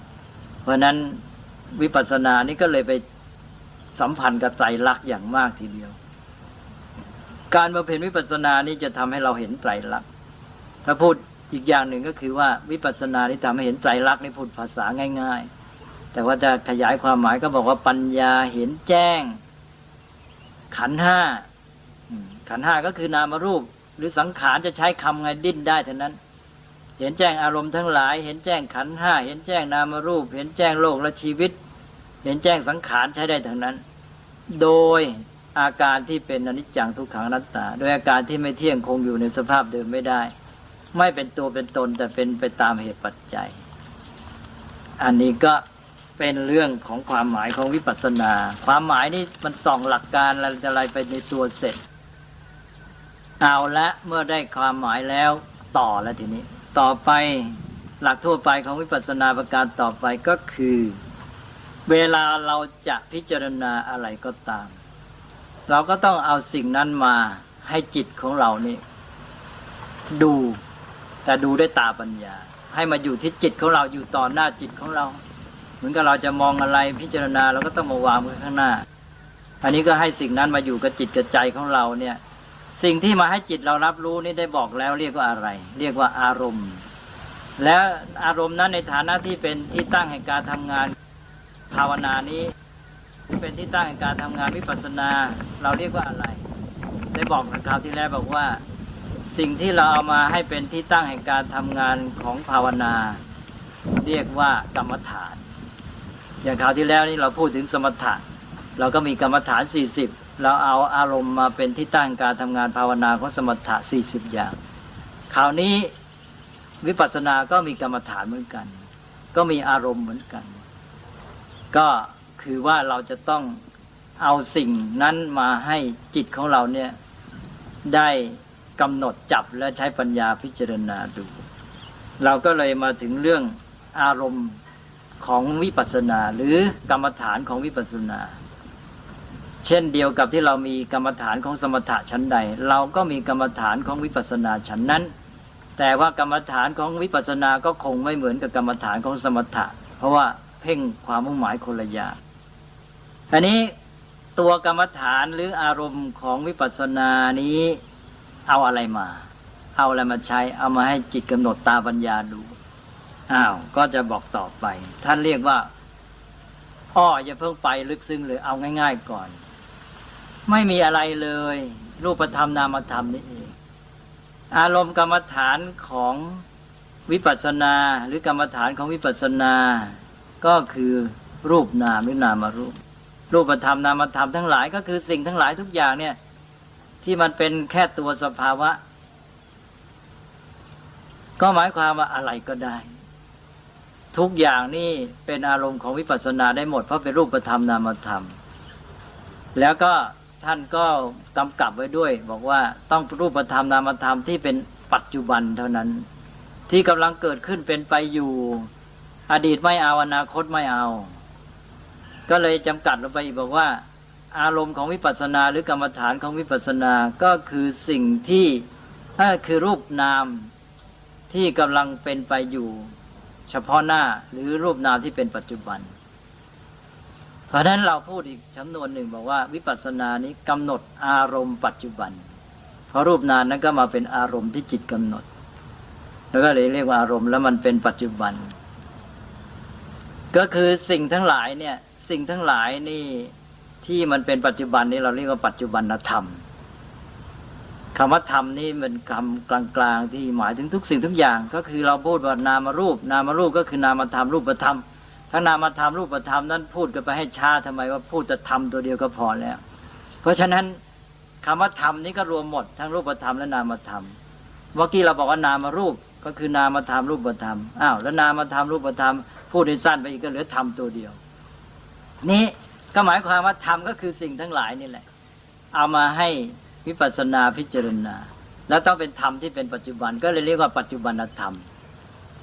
เพราะนั้นวิปัสสนานี่ก็เลยไปสัมพันธ์กับไตรลักษณ์อย่างมากทีเดียวการบำเพ็ญวิปัสสนานี่จะทำให้เราเห็นไตรลักษณ์ถ้าพูดอีกอย่างหนึ่งก็คือว่าวิปัสสนาที่ทำให้เห็นไตรลักษณ์นี่พูดภาษาง่ายๆแต่ว่าจะขยายความหมายก็บอกว่าปัญญาเห็นแจ้งขันธ์ห้าขันธ์ห้าก็คือนามรูปหรือสังขารจะใช้คำไงดิ้นได้เท่านั้นเห็นแจ้งอารมณ์ทั้งหลายเห็นแจ้งขันธ์ห้าเห็นแจ้งนามรูปเห็นแจ้งโลกและชีวิตเห็นแจ้งสังขารใช้ได้ทั้งนั้นโดยอาการที่เป็นอนิจจังทุกขังอนัตตาโดยอาการที่ไม่เที่ยงคงอยู่ในสภาพเดิมไม่ได้ไม่เป็นตัวเป็นตนแต่เป็นไปตามเหตุปัจจัยอันนี้ก็เป็นเรื่องของความหมายของวิปัสสนาความหมายนี่มันส่องหลักการอะไรไปในตัวเสร็จเอาละเมื่อได้ความหมายแล้วต่อแล้วทีนี้ต่อไปหลักทั่วไปของวิปัสสนาประการต่อไปก็คือ เวลาเราจะพิจารณาอะไรก็ตามเราก็ต้องเอาสิ่งนั้นมาให้จิตของเรานี่ดูแต่ดูด้วยตาปัญญาให้มาอยู่ที่จิตของเราอยู่ต่อหน้าจิตของเราเหมือนกับเราจะมองอะไรพิจารณาเราก็ต้องมาวางมือข้างหน้าอันนี้ก็ให้สิ่งนั้นมาอยู่กับจิตกับใจของเราเนี่ยสิ่งที่มาให้จิตเรารับรู้นี่ได้บอกแล้วเรียกว่าอะไรเรียกว่าอารมณ์และอารมณ์นั้นในฐานะที่เป็นที่ตั้งแห่งการทำงานภาวนานี้เป็นที่ตั้งแห่งการทำงานวิปัสสนาเราเรียกว่าอะไรได้บอกในคราวที่แล้วบอกว่าสิ่งที่เราเอามาให้เป็นที่ตั้งแห่งการทำงานของภาวนาเรียกว่ากรรมฐานอย่างคราวที่แล้วนี่เราพูดถึงสมถะเราก็มีกรรมฐานสี่สิบเราเอาอารมณ์มาเป็นที่ตั้งการทำงานภาวนาของสมถะสี่สิบอย่างคราวนี้วิปัสสนาก็มีกรรมฐานเหมือนกันก็มีอารมณ์เหมือนกันก็คือว่าเราจะต้องเอาสิ่งนั้นมาให้จิตของเราเนี่ยได้กำหนดจับและใช้ปัญญาพิจารณาดูเราก็เลยมาถึงเรื่องอารมณ์ของวิปัสสนาหรือกรรมฐานของวิปัสสนาเช่นเดียวกับที่เรามีกรรมฐานของสมถะชั้นใดเราก็มีกรรมฐานของวิปัสสนาชั้นนั้นแต่ว่ากรรมฐานของวิปัสสนาก็คงไม่เหมือนกับกรรมฐานของสมถะเพราะว่าเพ่งความมุ่งหมายคนละอย่างอันนี้ตัวกรรมฐานหรืออารมณ์ของวิปัสสนานี้เอาอะไรมาเอาอะไรมาใช้เอามาให้จิตกำหนดตาปัญญาดูอ้าวก็จะบอกต่อไปท่านเรียกว่าอ้ออย่าเพิ่งไปลึกซึ้งเลยเอาง่ายๆก่อนไม่มีอะไรเลยรูปธรรมนามธรรมนี่เองอารมณ์กรรมฐานของวิปัสสนาหรือกรรมฐานของวิปัสสนาก็คือรูปนามหรือนามรูปรูปธรรมนามธรรมทั้งหลายก็คือสิ่งทั้งหลายทุกอย่างเนี่ยที่มันเป็นแค่ตัวสภาวะก็หมายความว่าอะไรก็ได้ทุกอย่างนี่เป็นอารมณ์ของวิปัสสนาได้หมดเพราะเป็นรูปธรรมนามธรรมแล้วก็ท่านก็กำกับไว้ด้วยบอกว่าต้องรูปธรรมนามธรรมที่เป็นปัจจุบันเท่านั้นที่กำลังเกิดขึ้นเป็นไปอยู่อดีตไม่เอาอนาคตไม่เอาก็เลยจำกัดลงไปอีกบอกว่าอารมณ์ของวิปัสสนาหรือกรรมฐานของวิปัสสนาก็คือสิ่งที่คือรูปนามที่กำลังเป็นไปอยู่เฉพาะหน้าหรือรูปนามที่เป็นปัจจุบันเพราะฉะนั้นเราพูดอีกจำนวนหนึ่งบอกว่าวิปัสสนานี้กำหนดอารมณ์ปัจจุบันเพราะรูปนามนั้นก็มาเป็นอารมณ์ที่จิตกำหนดแล้วก็เลยเรียกว่าอารมณ์แล้วมันเป็นปัจจุบันก็คือสิ่งทั้งหลายเนี่ยสิ่งทั้งหลายนี่ที่มันเป็นปัจจุบันนี้เราเรียกว่าปัจจุบันธรรมคำว่าธรรมนี่มันคำกลางๆที่หมายถึงทุกสิ่งทุกอย่างก็คือเราพูดว่านามรูปนามรูปก็คือนามธรรมรูปธรรมทั้งนามธรรมรูปธรรมนั้นพูดกันไปให้ช้าทำไมว่าพูดแต่ธรรมตัวเดียวก็พอแล้วเพราะฉะนั้นคำว่าธรรมนี้ก็รวมหมดทั้งรูปธรรมและนามธรรมเมื่อกี้เราบอกว่านามรูปก็คือนามธรรมรูปธรรมอ้าวแล้วนามธรรมรูปธรรมพูดให้สั้นไปอีกก็เหลือธรรมตัวเดียวนี้ก็หมายความว่าธรรมก็คือสิ่งทั้งหลายนี่แหละเอามาให้วิปัสสนาพิจารณาแล้วต้องเป็นธรรมที่เป็นปัจจุบันก็เลยเรียกว่าปัจจุบันธรรม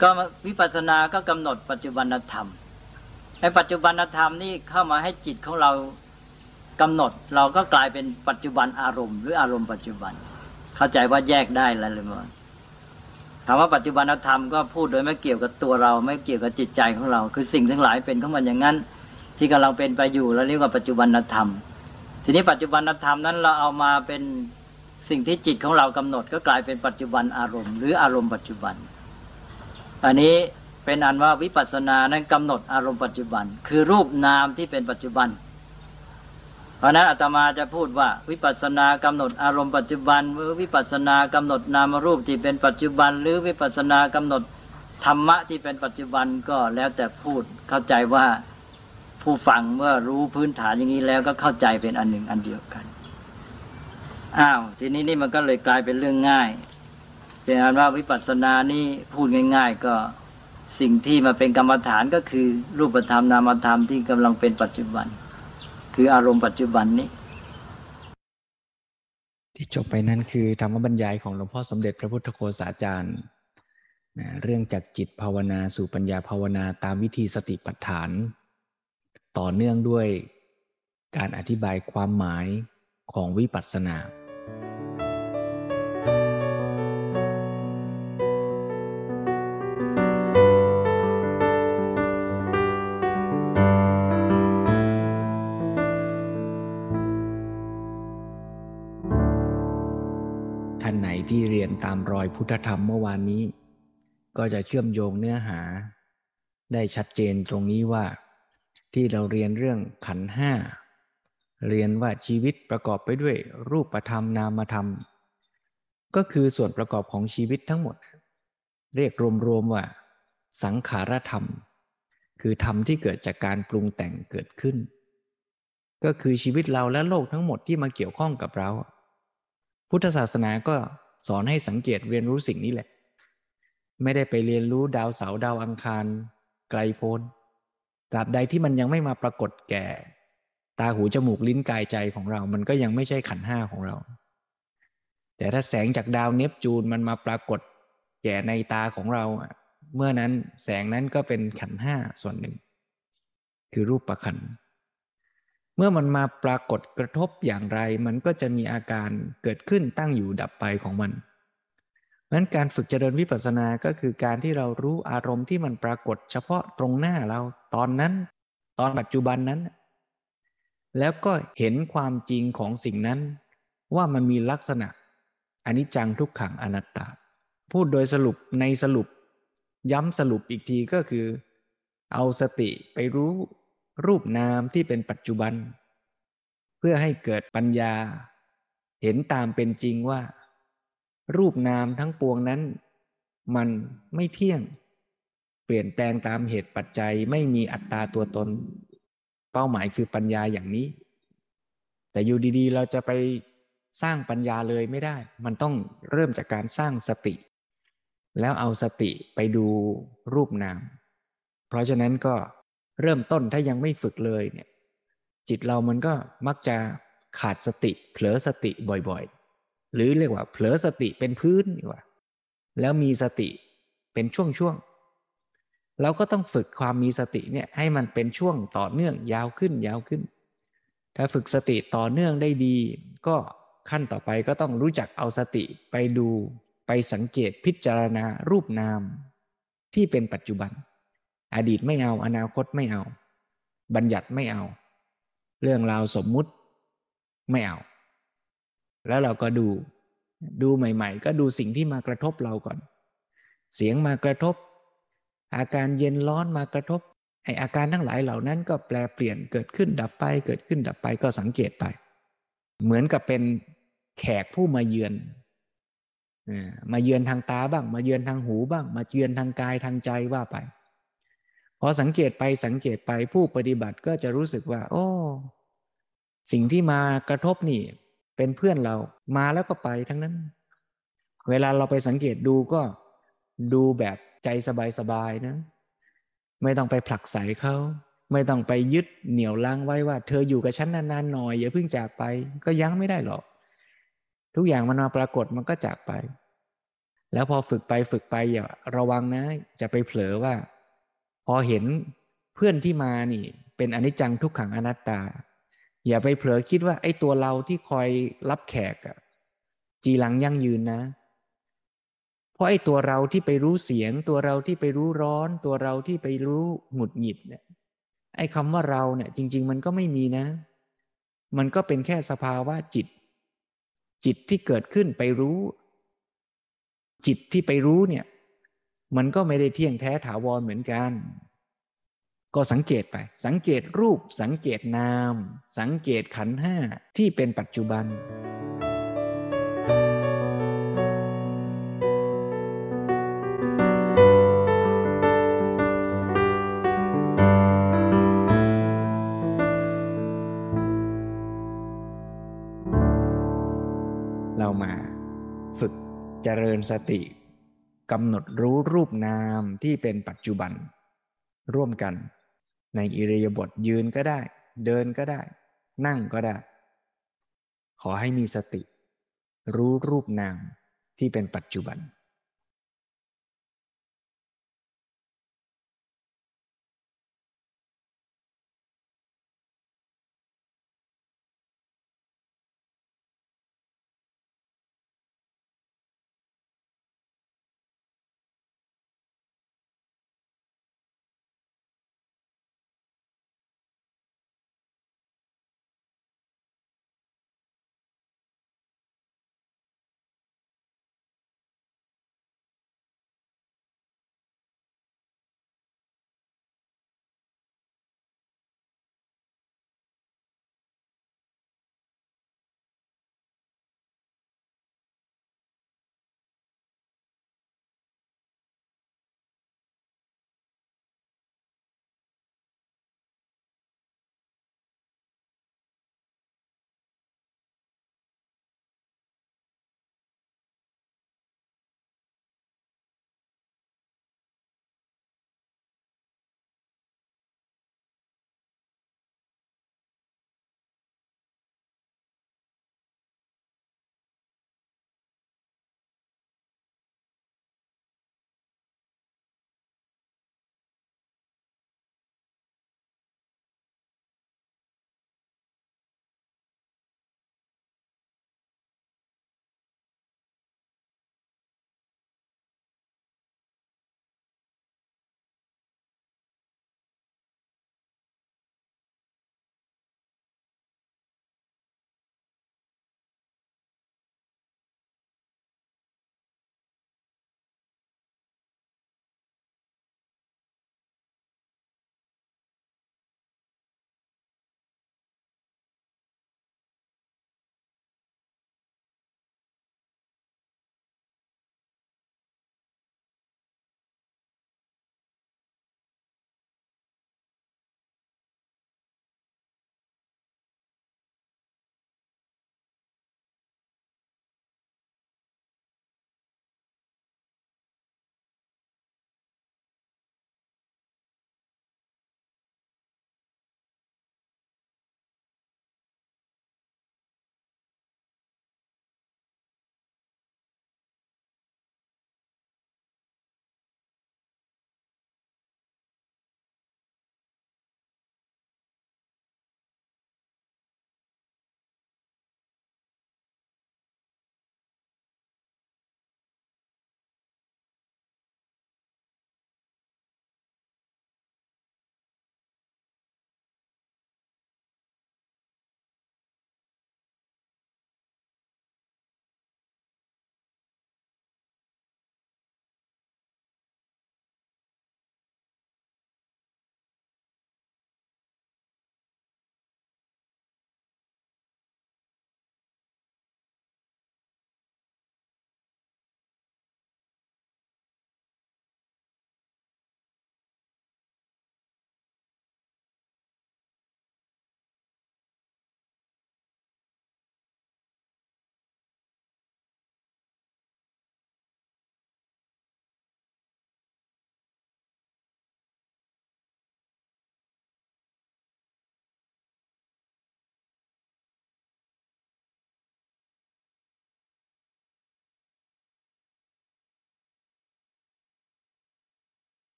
ก็วิปัสสนาก็กำหนดปัจจุบันธรรมไอ้ปัจจุบันธรรมนี่เข้ามาให้จิตของเรากำหนดเราก็กลายเป็นปัจจุบันอารมณ์หรืออารมณ์ปัจจุบันเข้าใจว่าแยกได้แล้วหรือเปล่าถามว่าปัจจุบันธรรมก็พูดโดยไม่เกี่ยวกับตัวเราไม่เกี่ยวกับจิตใจของเราคือสิ่งทั้งหลายเป็นของมันอย่างนั้นที่กำลังเป็นไปอยู่เราเรียกว่าปัจจุบันธรรมทีนี้ปัจจุบันธรรมนั้นเราเอามาเป็นสิ่งที่จิตของเรากำหนดก็กลายเป็นปัจจุบันอารมณ์หรืออารมณ์ปัจจุบันอันนี้เป็นอันว่าวิปัสสนานั้นกำหนดอารมณ์ปัจจุบันคือรูปนามที่เป็นปัจจุบันเพราะนั้นอาตมาจะพูดว่าวิปัสสนากำหนดอารมณ์ปัจจุบันหรือวิปัสสนากำหนดนามรูปที่เป็นปัจจุบันหรือวิปัสสนากำหนดธรรมะที่เป็นปัจจุบันก็แล้วแต่พูดเข้าใจว่าผู้ฟังเมื่อรู้พื้นฐานอย่างนี้แล้วก็เข้าใจเป็นอันหนึ่งอันเดียวกันอ้าวทีนี้นี่มันก็เลยกลายเป็นเรื่องง่ายเป็นอันว่าวิปัสสนานี่พูดง่ายๆก็สิ่งที่มาเป็นกรรมฐานก็คือรูปธรรมนามธรรมที่กำลังเป็นปัจจุบันคืออารมณ์ปัจจุบันนี้ที่จบไปนั้นคือธรรมบรรยายของหลวงพ่อสมเด็จพระพุทธโฆษาจารย์เรื่องจากจิตภาวนาสู่ปัญญาภาวนาตามวิธีสติปัฏฐาน ต่อเนื่องด้วยการอธิบายความหมายของวิปัสสนาท่านไหนที่เรียนตามรอยพุทธธรรมเมื่อวานนี้ก็จะเชื่อมโยงเนื้อหาได้ชัดเจนตรงนี้ว่าที่เราเรียนเรื่องขันธ์ห้าเรียนว่าชีวิตประกอบไปด้วยรูปธรรมนามธรรมก็คือส่วนประกอบของชีวิตทั้งหมดเรียกรวมๆว่าสังขารธรรมคือธรรมที่เกิดจากการปรุงแต่งเกิดขึ้นก็คือชีวิตเราและโลกทั้งหมดที่มาเกี่ยวข้องกับเราพุทธศาสนาก็สอนให้สังเกตเรียนรู้สิ่งนี้แหละไม่ได้ไปเรียนรู้ดาวเสาร์ดาวอังคารไกลโพ้นตราบใดที่มันยังไม่มาปรากฏแก่ตาหูจมูกลิ้นกายใจของเรามันก็ยังไม่ใช่ขันธ์ห้าของเราแต่ถ้าแสงจากดาวเนปจูนมันมาปรากฏแก่ในตาของเราเมื่อนั้นแสงนั้นก็เป็นขันธ์ห้าส่วนหนึ่งคือรูปขันธ์เมื่อมันมาปรากฏกระทบอย่างไรมันก็จะมีอาการเกิดขึ้นตั้งอยู่ดับไปของมันนั้นการฝึกเจริญวิปัสสนาก็คือการที่เรารู้อารมณ์ที่มันปรากฏเฉพาะตรงหน้าเราตอนนั้นตอนปัจจุบันนั้นแล้วก็เห็นความจริงของสิ่งนั้นว่ามันมีลักษณะอนิจจังทุกขังอนัตตาพูดโดยสรุปในสรุปย้ำสรุปอีกทีก็คือเอาสติไปรู้รูปนามที่เป็นปัจจุบันเพื่อให้เกิดปัญญาเห็นตามเป็นจริงว่ารูปนามทั้งปวงนั้นมันไม่เที่ยงเปลี่ยนแปลงตามเหตุปัจจัยไม่มีอัตตาตัวตนเป้าหมายคือปัญญาอย่างนี้แต่อยู่ดีๆเราจะไปสร้างปัญญาเลยไม่ได้มันต้องเริ่มจากการสร้างสติแล้วเอาสติไปดูรูปนามเพราะฉะนั้นก็เริ่มต้นถ้ายังไม่ฝึกเลยเนี่ยจิตเรามันก็มักจะขาดสติเผลอสติบ่อยๆหรือเรียกว่าเผลอสติเป็นพื้นดีกว่าแล้วมีสติเป็นช่วงๆเราก็ต้องฝึกความมีสติเนี่ยให้มันเป็นช่วงต่อเนื่องยาวขึ้นยาวขึ้นถ้าฝึกสติต่อเนื่องได้ดีก็ขั้นต่อไปก็ต้องรู้จักเอาสติไปดูไปสังเกตพิจารณารูปนามที่เป็นปัจจุบันอดีตไม่เอาอนาคตไม่เอาบัญญัติไม่เอาเรื่องราวสมมุติไม่เอาแล้วเราก็ดูดูใหม่ๆก็ดูสิ่งที่มากระทบเราก่อนเสียงมากระทบอาการเย็นร้อนมากระทบไออาการทั้งหลายเหล่านั้นก็แปรเปลี่ยนเกิดขึ้นดับไปเกิดขึ้นดับไปก็สังเกตไปเหมือนกับเป็นแขกผู้มาเยือนมาเยือนทางตาบ้างมาเยือนทางหูบ้างมาเยือนทางกายทางใจว่าไปพอสังเกตไปสังเกตไปผู้ปฏิบัติก็จะรู้สึกว่าโอ้สิ่งที่มากระทบนี่เป็นเพื่อนเรามาแล้วก็ไปทั้งนั้นเวลาเราไปสังเกตดูก็ดูแบบใจสบายๆนะไม่ต้องไปผลักไสเขาไม่ต้องไปยึดเหนี่ยวลังไว้ว่าเธออยู่กับฉันนานๆหน่อยอย่าเพิ่งจากไปก็ยั้งไม่ได้หรอกทุกอย่างมันมาปรากฏมันก็จากไปแล้วพอฝึกไปฝึกไปอย่าระวังนะจะไปเผลอว่าพอเห็นเพื่อนที่มานี่เป็นอนิจจังทุกขังอนัตตาอย่าไปเผลอคิดว่าไอ้ตัวเราที่คอยรับแขกอะจีหลังยั่งยืนนะเพราะไอ้ตัวเราที่ไปรู้เสียงตัวเราที่ไปรู้ร้อนตัวเราที่ไปรู้หงุดหงิดเนี่ยไอ้คำว่าเราเนี่ยจริงๆมันก็ไม่มีนะมันก็เป็นแค่สภาวะจิตจิตที่เกิดขึ้นไปรู้จิตที่ไปรู้เนี่ยมันก็ไม่ได้เที่ยงแท้ถาวรเหมือนกันก็สังเกตไปสังเกตรูปสังเกตนามสังเกตขันธ์ห้าที่เป็นปัจจุบันเรามาฝึกเจริญสติกำหนดรู้รูปนามที่เป็นปัจจุบันร่วมกันในอิริยาบถยืนก็ได้เดินก็ได้นั่งก็ได้ขอให้มีสติรู้รูปนามที่เป็นปัจจุบัน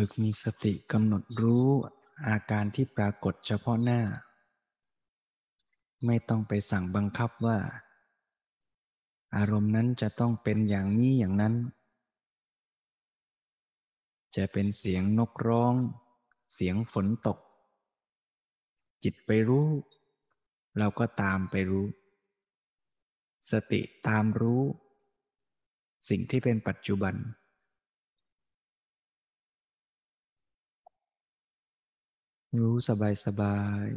ฝึกมีสติกำหนดรู้อาการที่ปรากฏเฉพาะหน้าไม่ต้องไปสั่งบังคับว่าอารมณ์นั้นจะต้องเป็นอย่างนี้อย่างนั้นจะเป็นเสียงนกร้องเสียงฝนตกจิตไปรู้เราก็ตามไปรู้สติตามรู้สิ่งที่เป็นปัจจุบันรู้สบายสบาย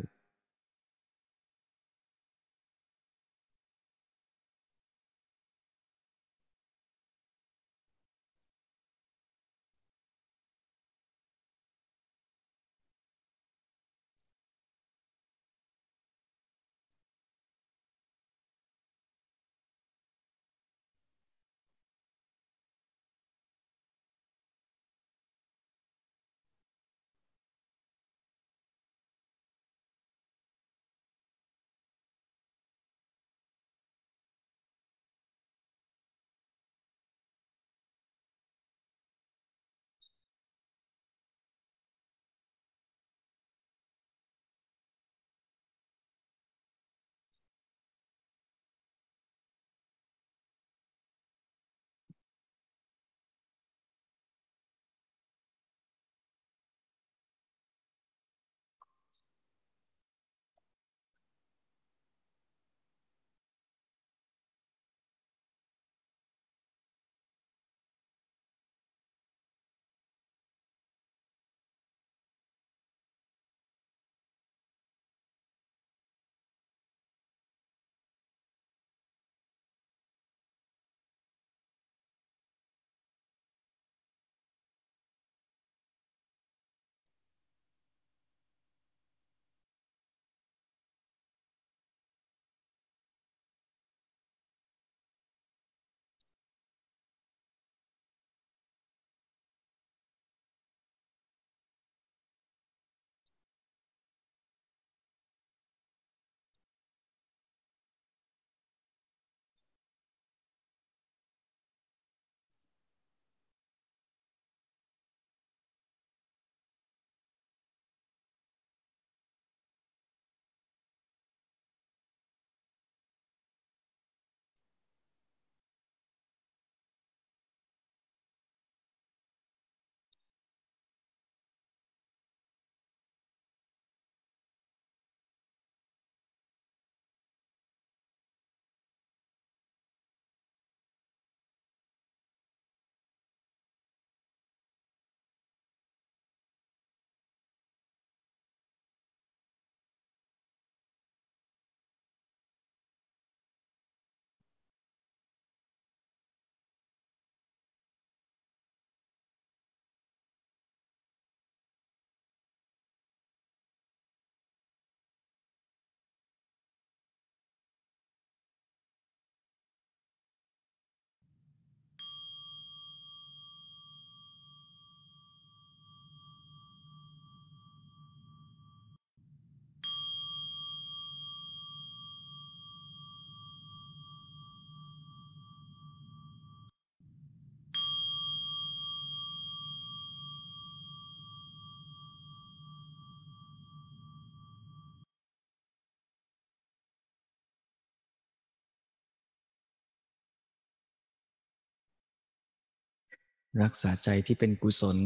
รักษาใจที่เป็นกุศล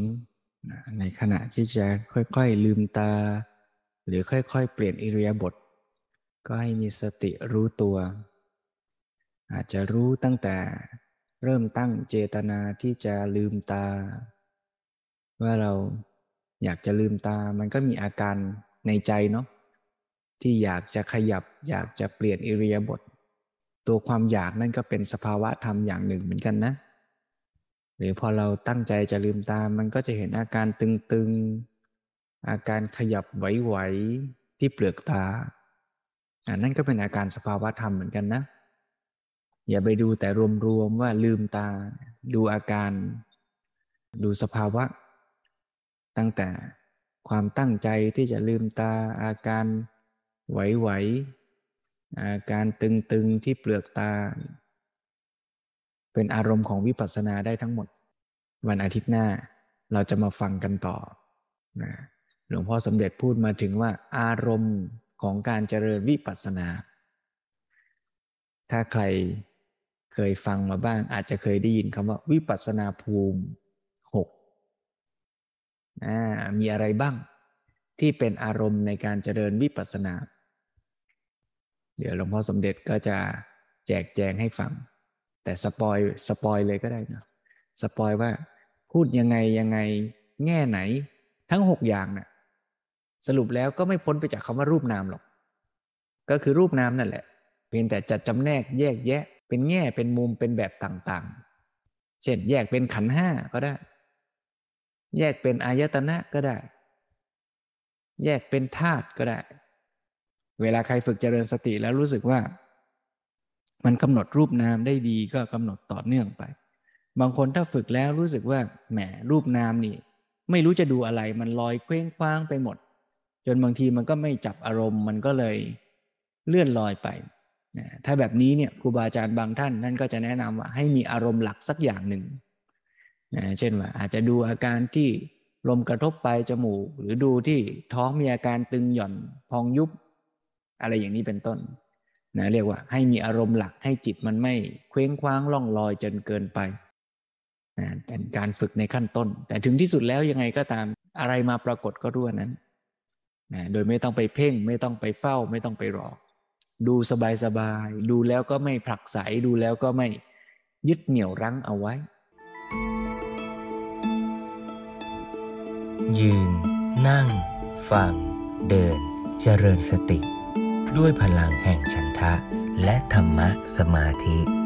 ในขณะที่จะค่อยๆลืมตาหรือค่อยๆเปลี่ยนอิริยาบถก็ให้มีสติรู้ตัวอาจจะรู้ตั้งแต่เริ่มตั้งเจตนาที่จะลืมตาว่าเราอยากจะลืมตามันก็มีอาการในใจเนาะที่อยากจะขยับอยากจะเปลี่ยนอิริยาบถตัวความอยากนั่นก็เป็นสภาวะธรรมอย่างหนึ่งเหมือนกันนะหรือพอเราตั้งใจจะลืมตามันก็จะเห็นอาการตึงๆอาการขยับไหวๆที่เปลือกตาอันนั้นก็เป็นอาการสภาวะธรรมเหมือนกันนะอย่าไปดูแต่รวมๆว่าลืมตาดูอาการดูสภาวะตั้งแต่ความตั้งใจที่จะลืมตาอาการไหวๆอาการตึงๆที่เปลือกตาเป็นอารมณ์ของวิปัสสนาได้ทั้งหมดวันอาทิตย์หน้า เราจะมาฟังกันต่อนะหลวงพ่อสมเด็จพูดมาถึงว่าอารมณ์ของการเจริญวิปัสสนาถ้าใครเคยฟังมาบ้างอาจจะเคยได้ยินคำว่าวิปัสสนาภูมิหกอ่ามีอะไรบ้างที่เป็นอารมณ์ในการเจริญวิปัสสนาเดี๋ยวหลวงพ่อสมเด็จก็จะแจกแจงให้ฟังแต่สปอยสปอยเลยก็ได้นะสปอยว่าพูดยังไงยังไงแง่ไหนทั้งหกอย่างน่ะสรุปแล้วก็ไม่พ้นไปจากคำว่ารูปนามหรอกก็คือรูปนามนั่นแหละเพียงแต่จัดจำแนกแยกแยะเป็นแง่เป็นมุมเป็นแบบต่างๆเช่นแยกเป็นขันธ์ห้าก็ได้แยกเป็นอายตนะก็ได้แยกเป็นธาตุก็ได้เวลาใครฝึกเจริญสติแล้วรู้สึกว่ามันกำหนดรูปนามได้ดีก็กำหนดต่อเนื่องไปบางคนถ้าฝึกแล้วรู้สึกว่าแหมรูปนามนี่ไม่รู้จะดูอะไรมันลอยเคว้งคว้างไปหมดจนบางทีมันก็ไม่จับอารมณ์มันก็เลยเลื่อนลอยไปนะถ้าแบบนี้เนี่ยครูบาอาจารย์บางท่านท่านก็จะแนะนำว่าให้มีอารมณ์หลักสักอย่างหนึ่งนะเช่นว่าอาจจะดูอาการที่ลมกระทบปลายจมูกหรือดูที่ท้องมีอาการตึงหย่อนพองยุบอะไรอย่างนี้เป็นต้นนะเรียกว่าให้มีอารมณ์หลักให้จิตมันไม่เคว้งคว้างล่องลอยจนเกินไปนะเป็นการฝึกในขั้นต้นแต่ถึงที่สุดแล้วยังไงก็ตามอะไรมาปรากฏก็รู้นั้นนะโดยไม่ต้องไปเพ่งไม่ต้องไปเฝ้าไม่ต้องไปรอดูสบายๆดูแล้วก็ไม่ผลักไสดูแล้วก็ไม่ยึดเหนี่ยวรั้งเอาไว้ยืนนั่งฟังเดินเจริญสติด้วยพลังแห่งฉันทะและธรรมะสมาธิ